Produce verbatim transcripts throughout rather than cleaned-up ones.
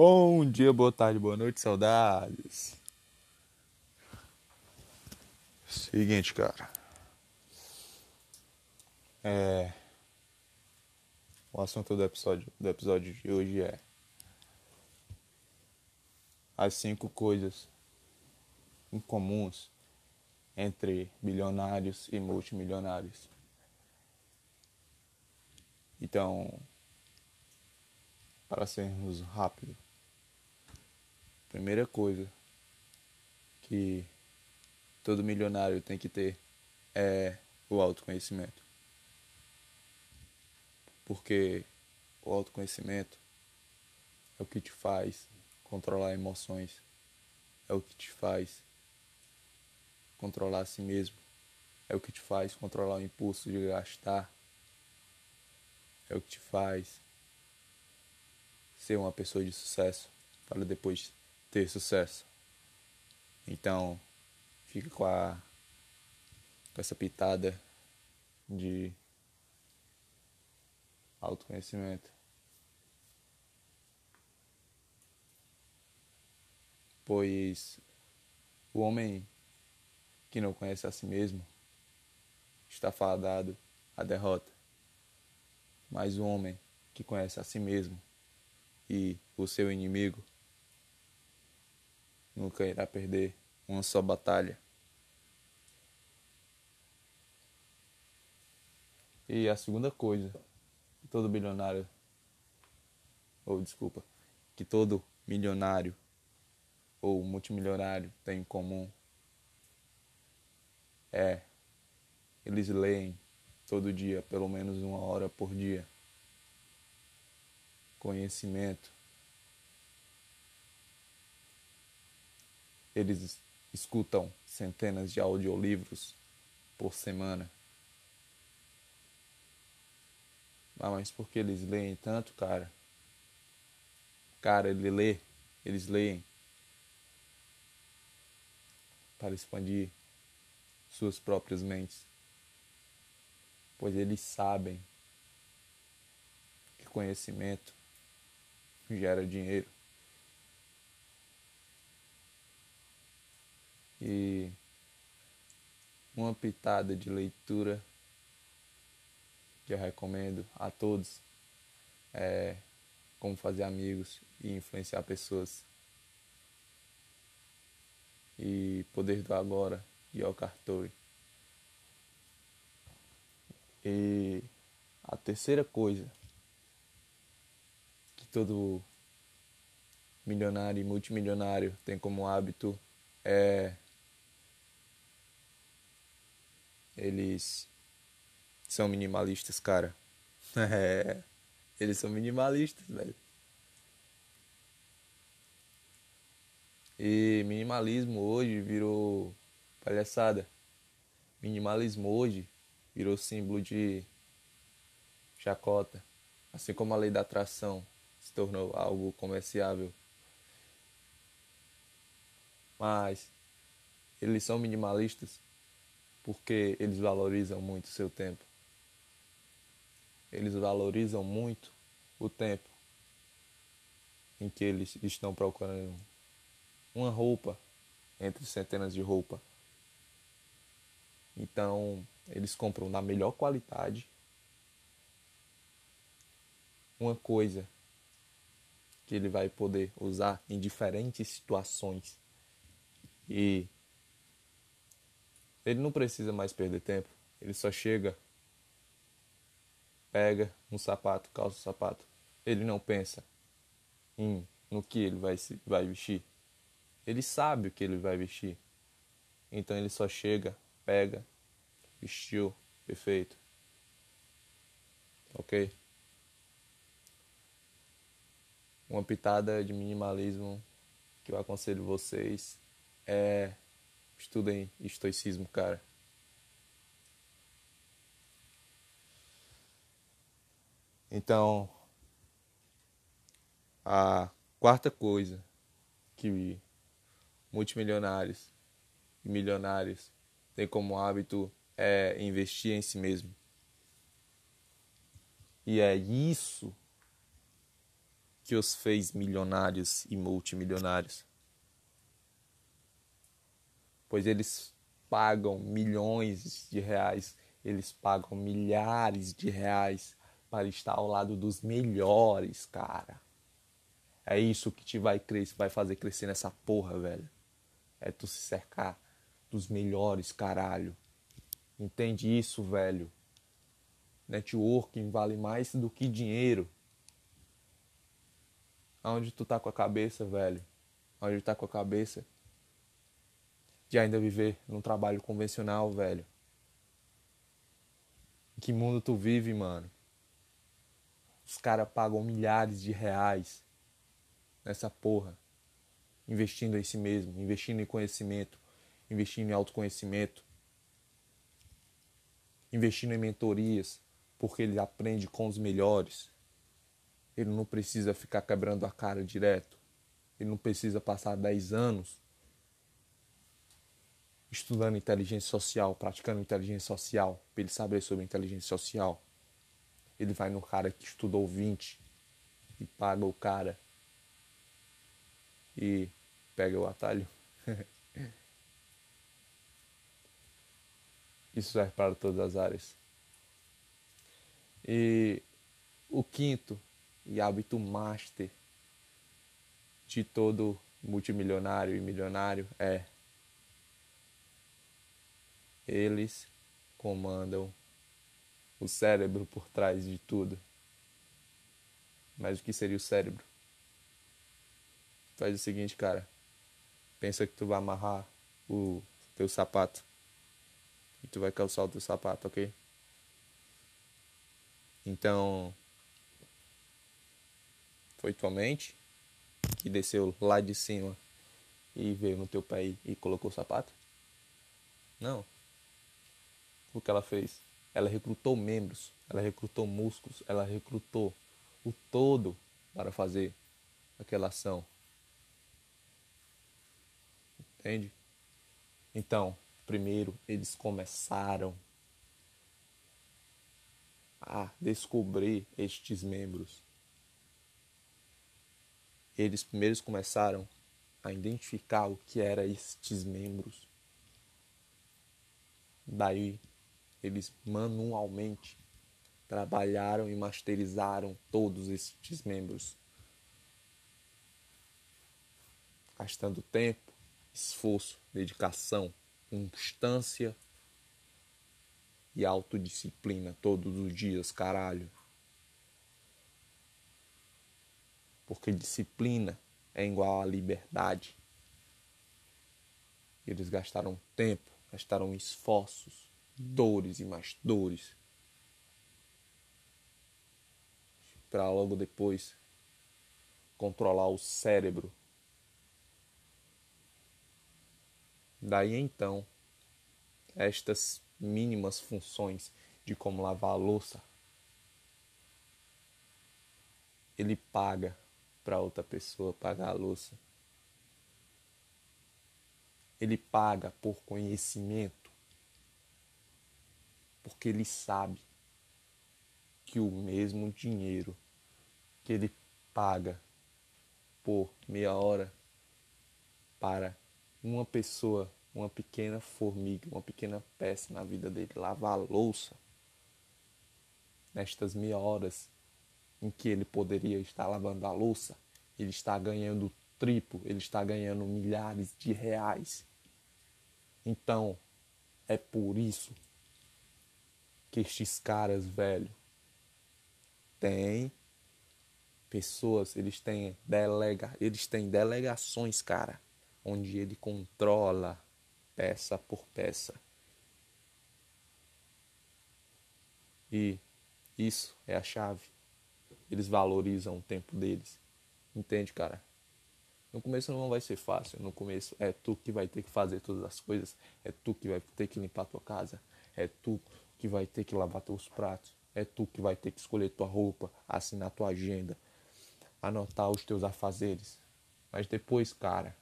Bom dia, boa tarde, boa noite, saudades. Seguinte, cara. É... O assunto do episódio, do episódio de hoje é... As cinco coisas incomuns entre bilionários e multimilionários. Então... Para sermos rápidos, primeira coisa que todo milionário tem que ter é o autoconhecimento. Porque o autoconhecimento é o que te faz controlar emoções, é o que te faz controlar a si mesmo, é o que te faz controlar o impulso de gastar, é o que te faz ser uma pessoa de sucesso para depois ter sucesso. Então, fica com, a, com essa pitada de autoconhecimento. Pois o homem que não conhece a si mesmo está fadado à derrota. Mas o homem que conhece a si mesmo e o seu inimigo nunca irá perder uma só batalha. E a segunda coisa que todo bilionário, ou desculpa, que todo milionário ou multimilionário tem em comum é eles leem todo dia, pelo menos uma hora por dia. Conhecimento. Eles escutam centenas de audiolivros por semana. Ah, mas por que eles leem tanto, cara? Cara, ele lê, eles leem para expandir suas próprias mentes, pois eles sabem que conhecimento gera dinheiro. E uma pitada de leitura que eu recomendo a todos é Como Fazer Amigos e Influenciar Pessoas, e Poder do Agora, de Al Cartori. E a terceira coisa todo milionário e multimilionário tem como hábito é eles são minimalistas, cara. É. Eles são minimalistas, velho. E minimalismo hoje virou palhaçada. Minimalismo hoje virou símbolo de chacota, assim como a lei da atração se tornou algo comerciável. Mas eles são minimalistas porque eles valorizam muito o seu tempo. Eles valorizam muito o tempo em que eles estão procurando uma roupa entre centenas de roupas. Então eles compram na melhor qualidade uma coisa que ele vai poder usar em diferentes situações. E ele não precisa mais perder tempo. Ele só chega, pega um sapato, calça o sapato. Ele não pensa em, no que ele vai, vai vestir. Ele sabe o que ele vai vestir. Então ele só chega, pega, vestiu, perfeito. Ok? Uma pitada de minimalismo que eu aconselho vocês é estudem estoicismo, cara. Então, a quarta coisa que multimilionários e milionários têm como hábito é investir em si mesmo. E é isso que os fez milionários e multimilionários? Pois eles pagam milhões de reais, eles pagam milhares de reais para estar ao lado dos melhores, cara. É isso que te vai crescer, vai fazer crescer nessa porra, velho. É tu se cercar dos melhores, caralho. Entende isso, velho? Networking vale mais do que dinheiro. Aonde tu tá com a cabeça, velho? Aonde tu tá com a cabeça? De ainda viver num trabalho convencional, velho. Em que mundo tu vive, mano? Os caras pagam milhares de reais nessa porra. Investindo em si mesmo, investindo em conhecimento, investindo em autoconhecimento, investindo em mentorias, porque ele aprende com os melhores. Ele não precisa ficar quebrando a cara direto. Ele não precisa passar dez anos estudando inteligência social, praticando inteligência social, para ele saber sobre inteligência social. Ele vai no cara que estudou vinte e paga o cara e pega o atalho. Isso serve para todas as áreas. E o quinto e hábito master de todo multimilionário e milionário é: eles comandam o cérebro por trás de tudo. Mas o que seria o cérebro? Faz o seguinte, cara. Pensa que tu vai amarrar o teu sapato. E tu vai calçar o teu sapato, ok? Então, foi tua mente que desceu lá de cima e veio no teu pé e colocou o sapato? Não. O que ela fez? Ela recrutou membros, ela recrutou músculos, ela recrutou o todo para fazer aquela ação. Entende? Então, primeiro eles começaram a descobrir estes membros. Eles primeiros começaram a identificar o que eram estes membros. Daí eles manualmente trabalharam e masterizaram todos estes membros, gastando tempo, esforço, dedicação, constância e autodisciplina todos os dias, caralho. Porque disciplina é igual à liberdade. Eles gastaram tempo, gastaram esforços, dores e mais dores, para logo depois controlar o cérebro. Daí então, estas mínimas funções de como lavar a louça, ele paga para outra pessoa pagar a louça. Ele paga por conhecimento. Porque ele sabe que o mesmo dinheiro que ele paga por meia hora para uma pessoa, uma pequena formiga, uma pequena peça na vida dele, lavar a louça, nestas meia horas em que ele poderia estar lavando a louça, ele está ganhando triplo, ele está ganhando milhares de reais. Então, é por isso que estes caras, velho, tem pessoas, eles têm, delega, eles têm delegações, cara, onde ele controla peça por peça. E isso é a chave. Eles valorizam o tempo deles. Entende, cara? No começo não vai ser fácil. No começo é tu que vai ter que fazer todas as coisas. É tu que vai ter que limpar a tua casa. É tu que vai ter que lavar teus pratos, é tu que vai ter que escolher tua roupa, assinar tua agenda, anotar os teus afazeres. Mas depois, cara,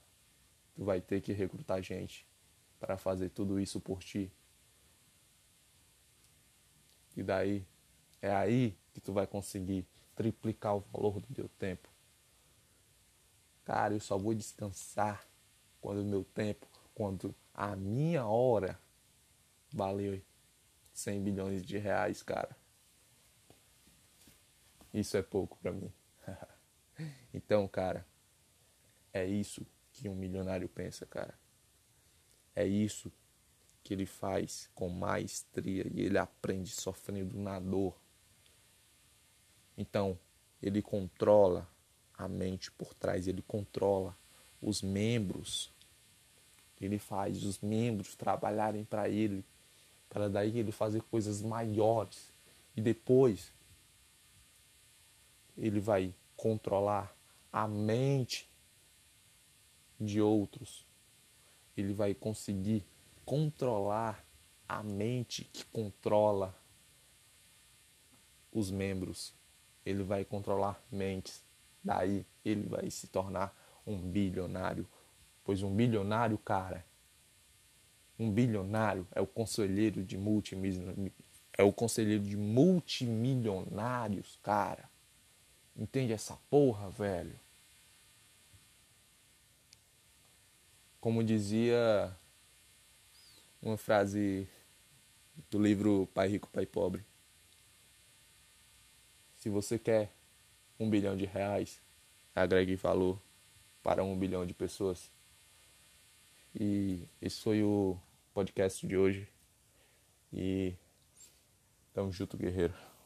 tu vai ter que recrutar gente para fazer tudo isso por ti. E daí, é aí que tu vai conseguir triplicar o valor do teu tempo, Cara, eu só vou descansar quando o meu tempo, quando a minha hora valeu cem bilhões de reais, cara. Isso é pouco pra mim. Então, cara, é isso que um milionário pensa, cara. É isso que ele faz com maestria e ele aprende sofrendo na dor. Então, ele controla a mente por trás, ele controla os membros. Ele faz os membros trabalharem para ele, para daí ele fazer coisas maiores. E depois, ele vai controlar a mente de outros. Ele vai conseguir controlar a mente que controla os membros. Ele vai controlar mentes. Daí ele vai se tornar um bilionário. Pois um bilionário, cara, um bilionário é o conselheiro de multimilionários, é o conselheiro de multimilionários, cara. Entende essa porra, velho? Como dizia uma frase do livro Pai Rico, Pai Pobre. Se você quer um bilhão de reais, agregue valor para um bilhão de pessoas. E esse foi o podcast de hoje. E tamo junto, guerreiro.